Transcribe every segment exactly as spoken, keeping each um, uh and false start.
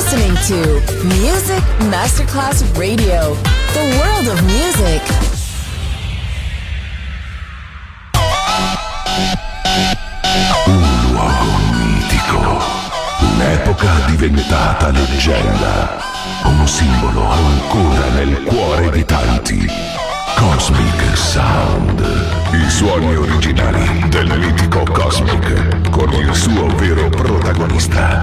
listening to Music Masterclass Radio, the world of music. Un luogo mitico, un'epoca diventata leggenda, un simbolo ancora nel cuore di tanti. Cosmic Sound, i suoni originali del mitico Cosmic, con il suo vero protagonista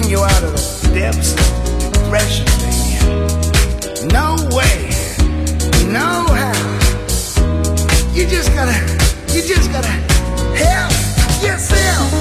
bring you out of the depths of depression, baby. No way, no how. You just gotta, you just gotta help yourself.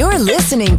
You're listening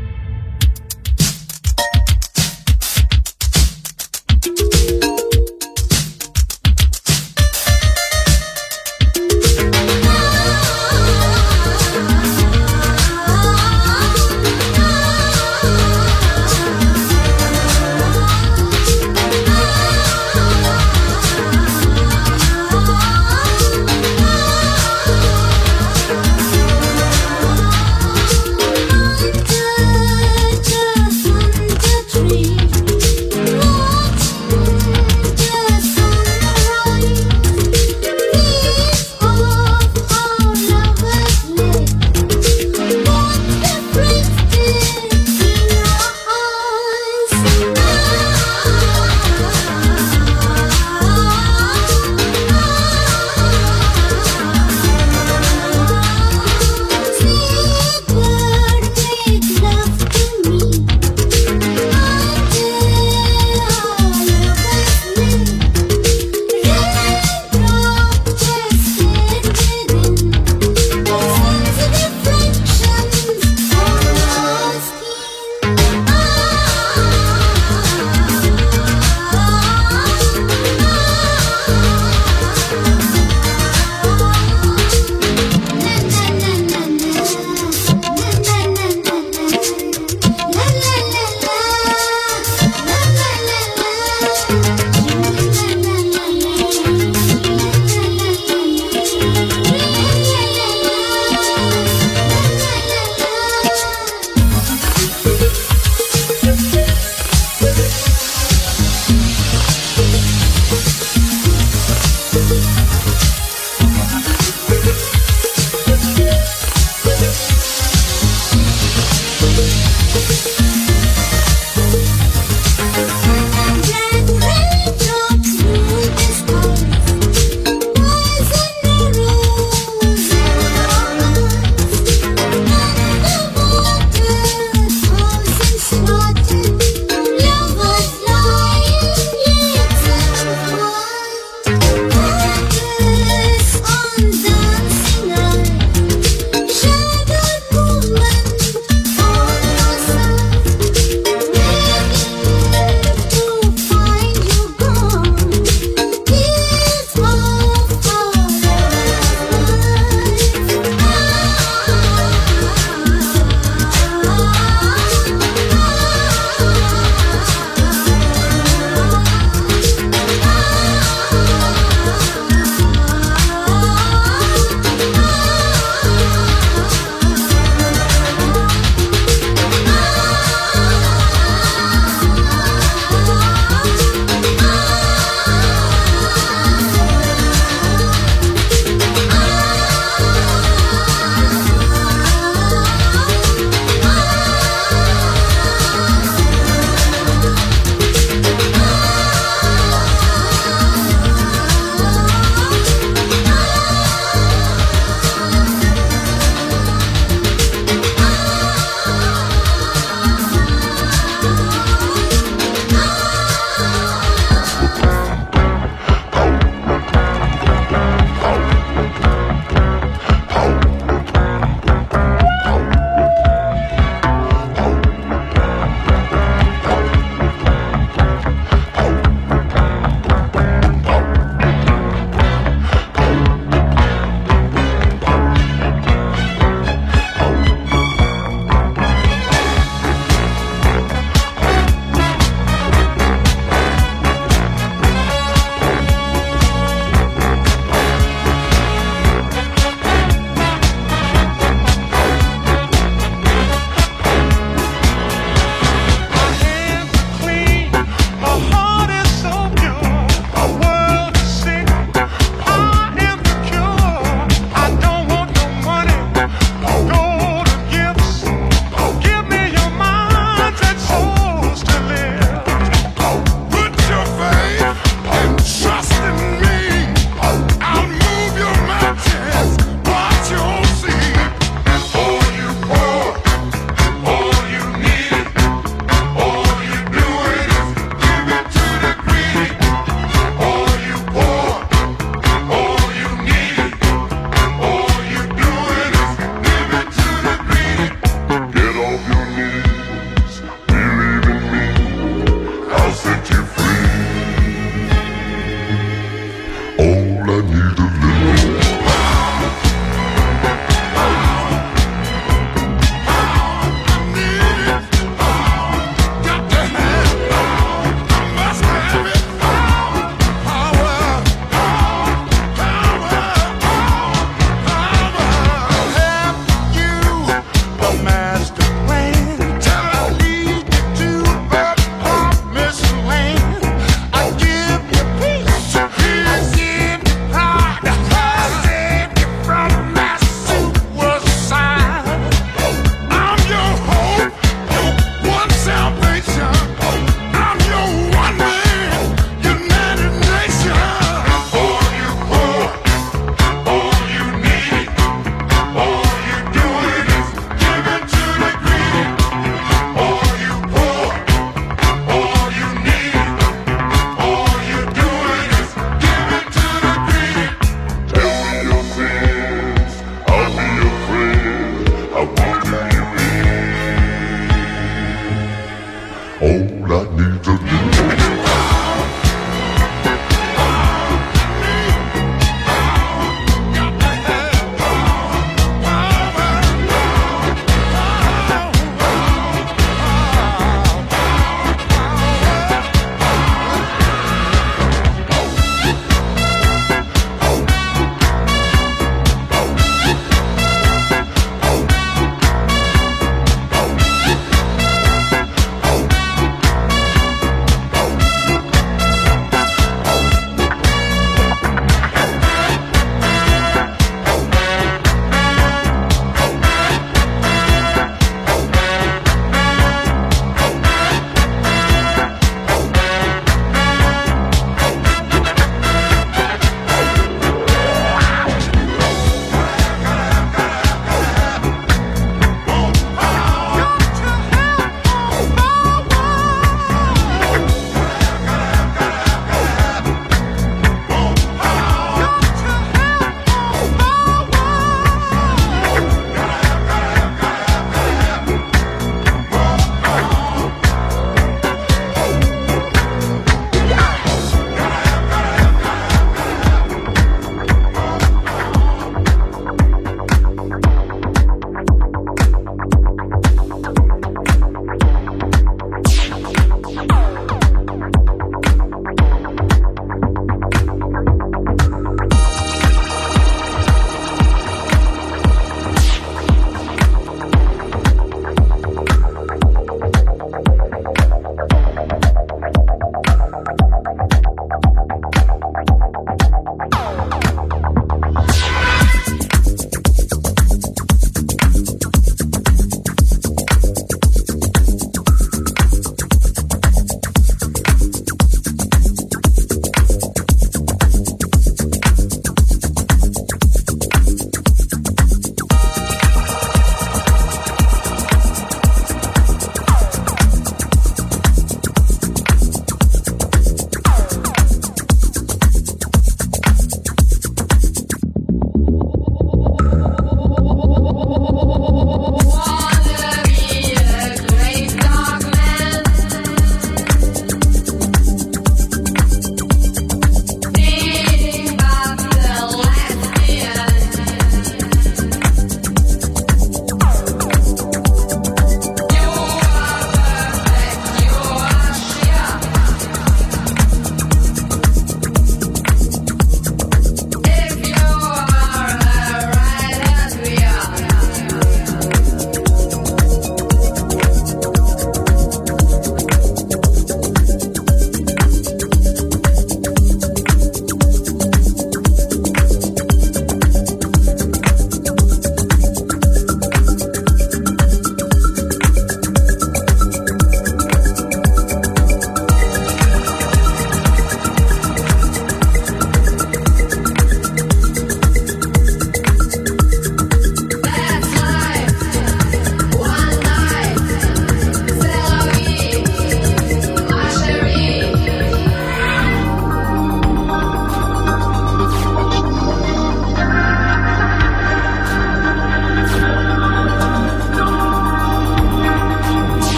all I need to do.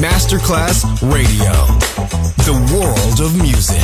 Masterclass Radio, the world of music.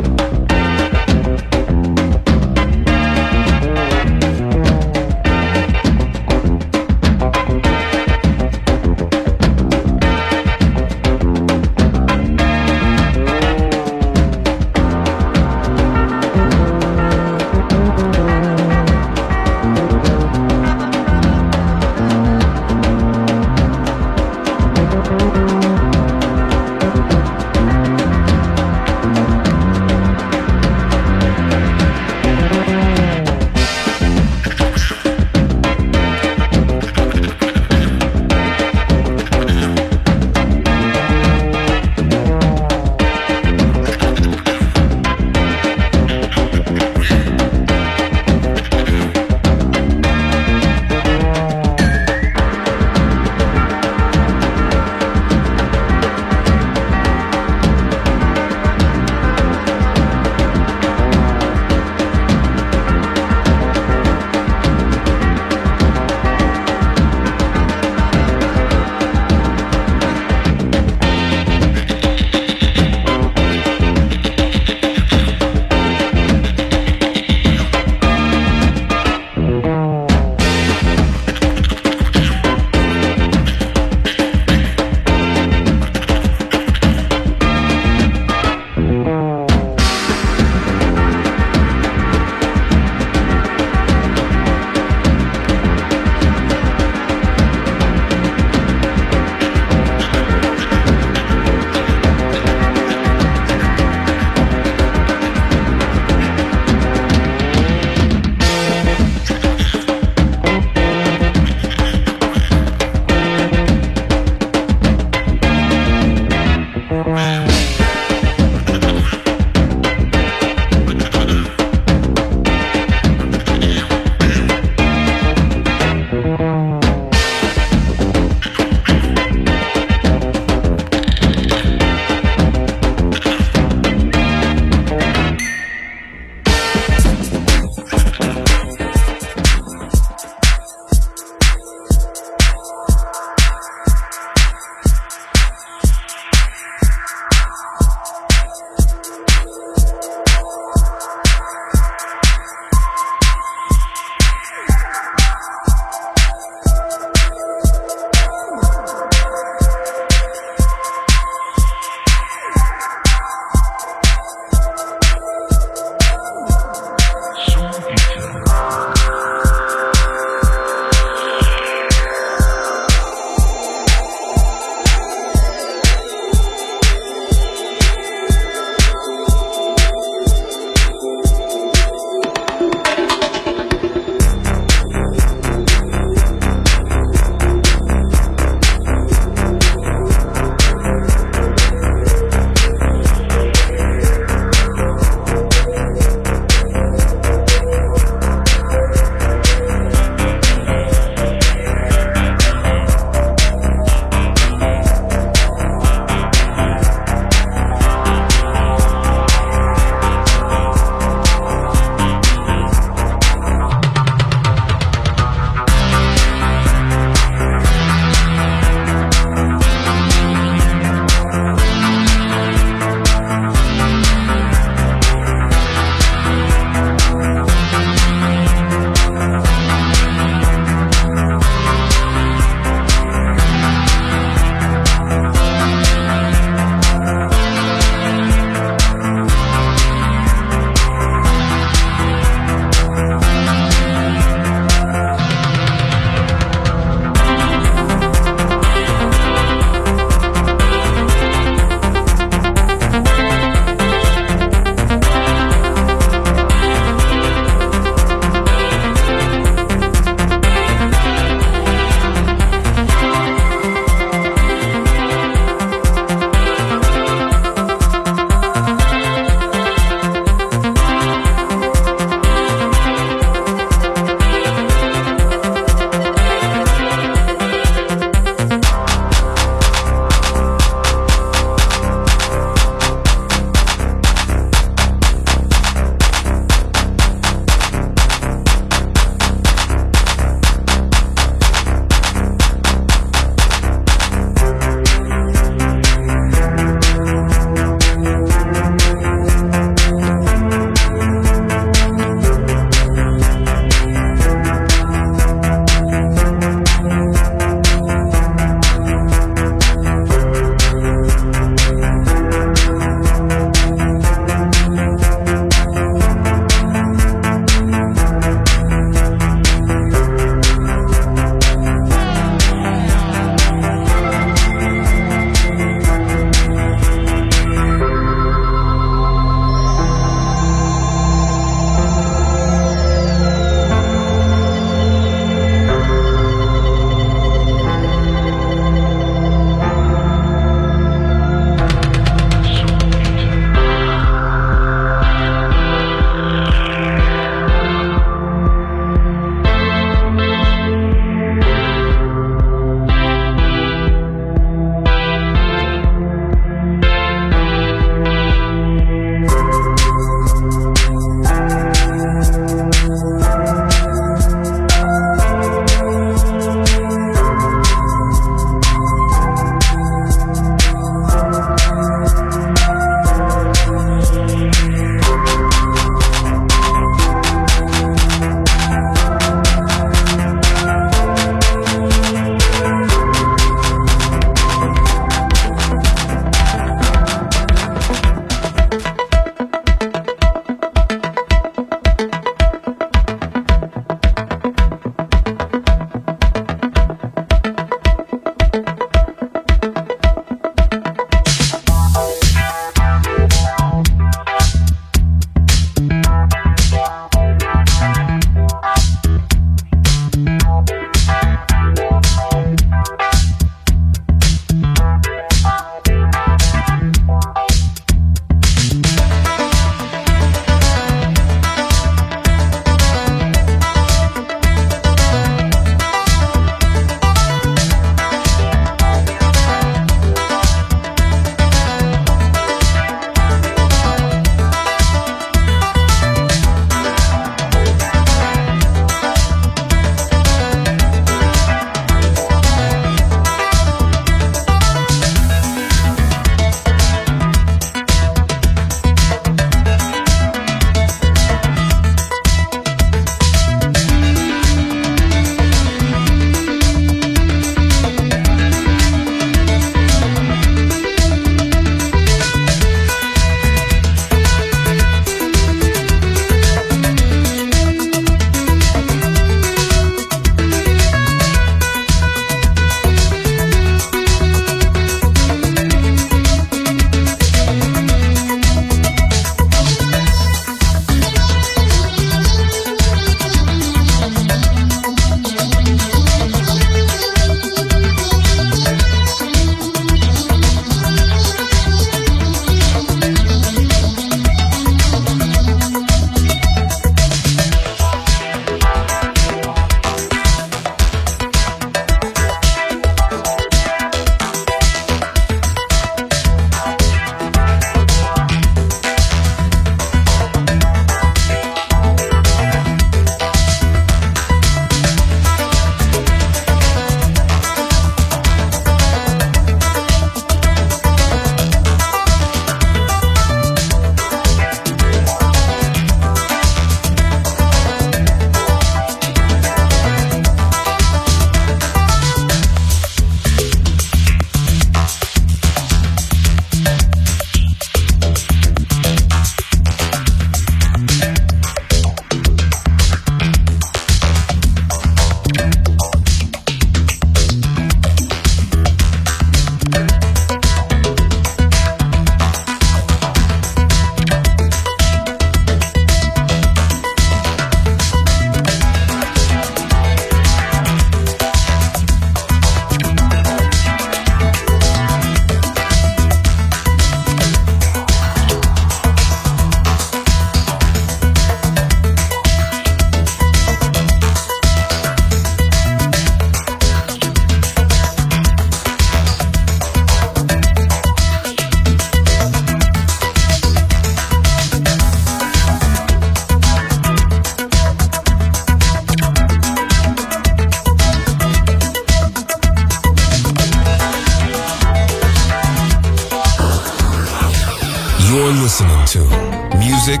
listening to Music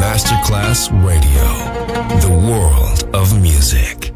Masterclass Radio, the world of music.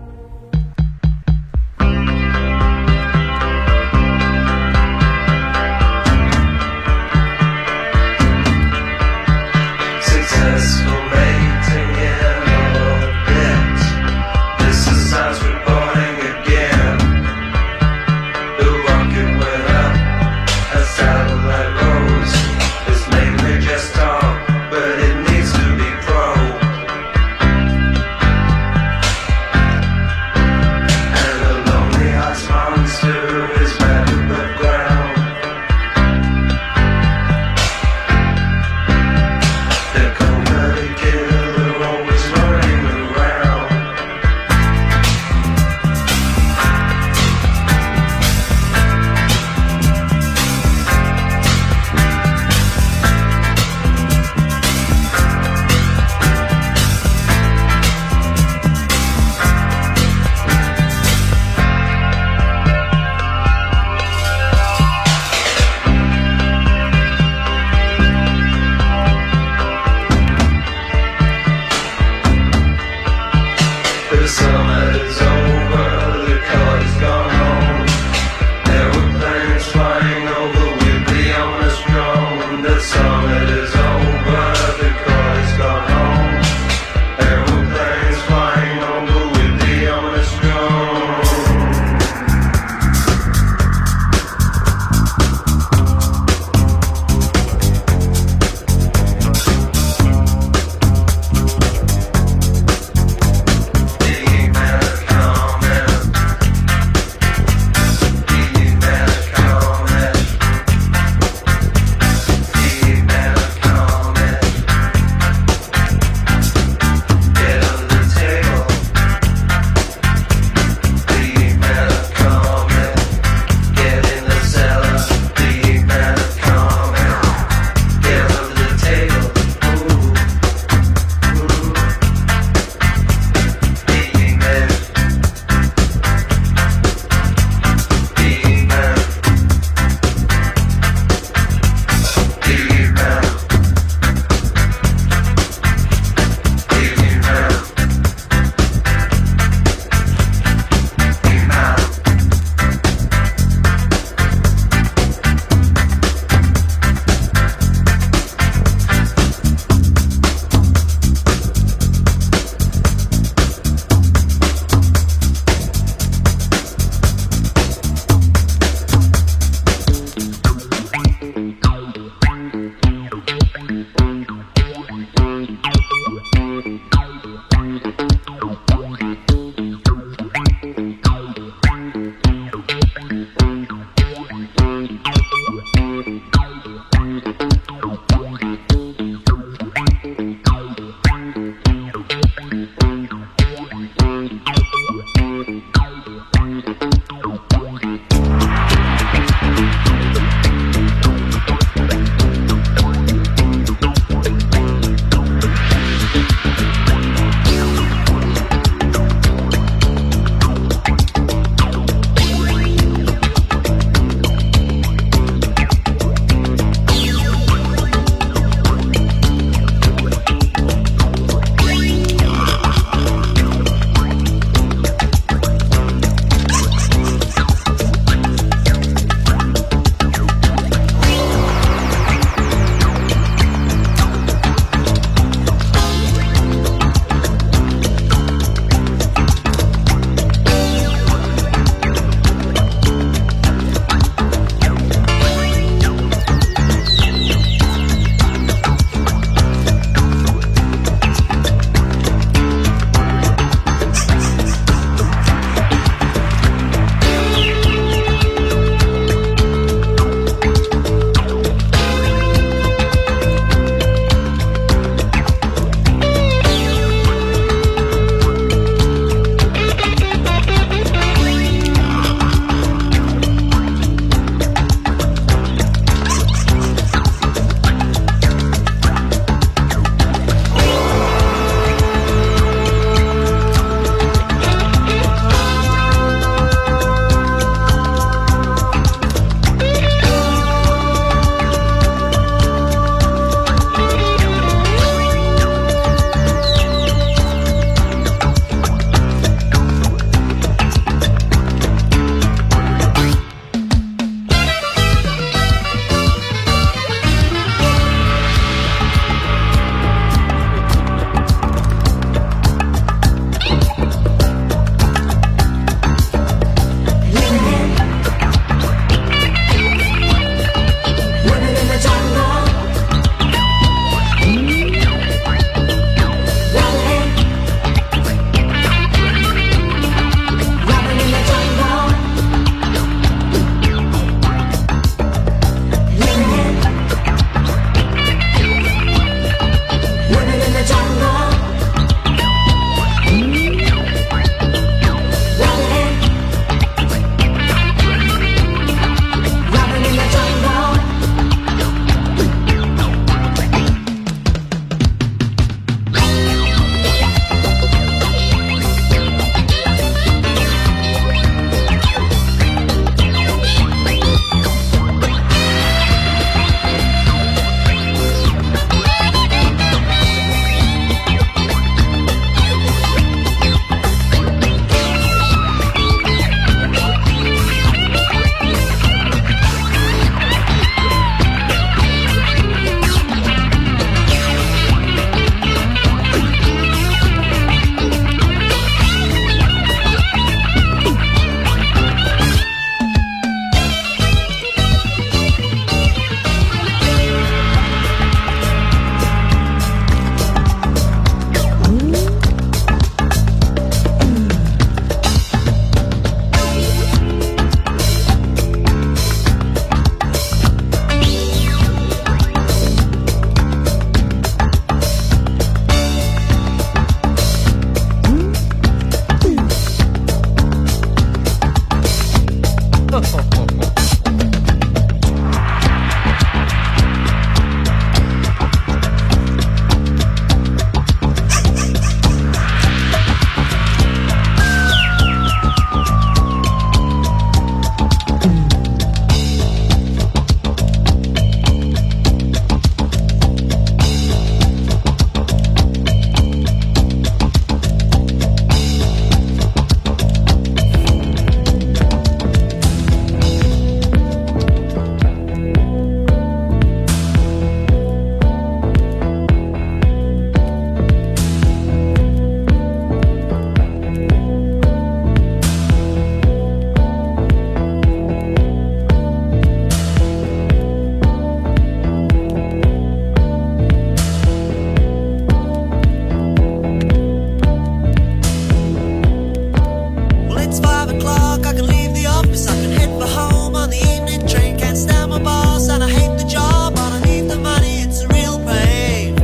work, I can leave the office, I can head for home on the evening train. Can't stand my boss and I hate the job, but I need the money, it's a real pain.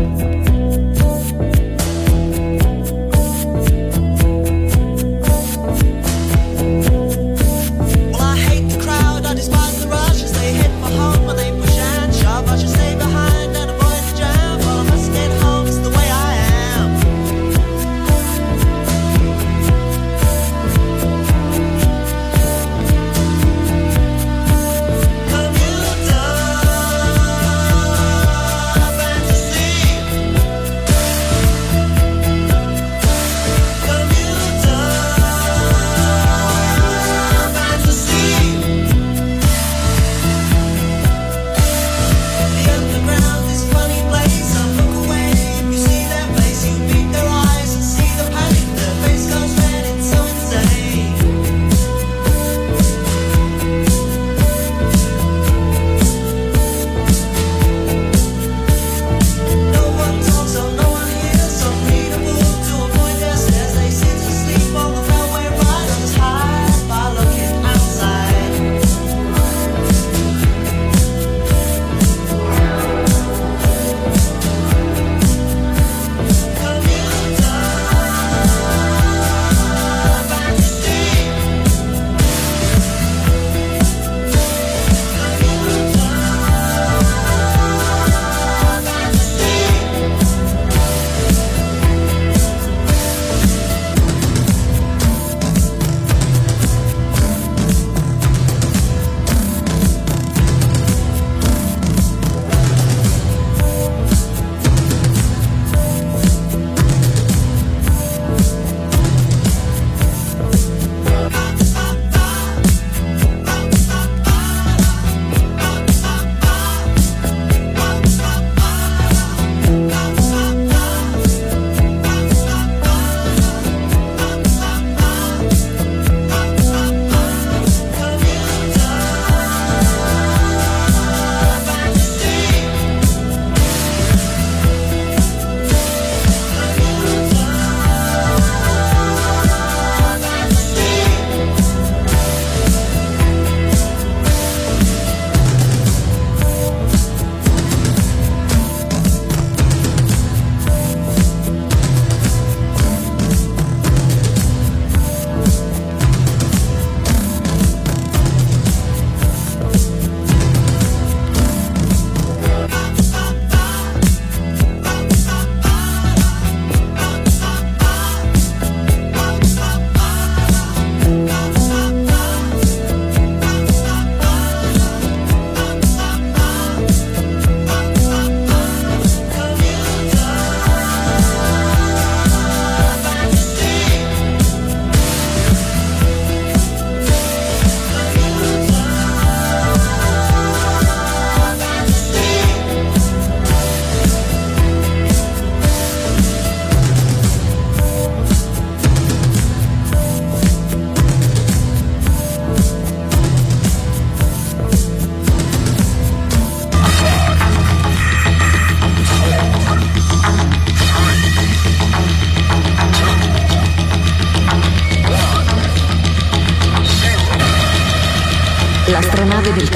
Well, I hate the crowd, I despise the rush as they head for home and they push and shove. I should stay behind and avoid the jam, but I must get home, it's the way I am.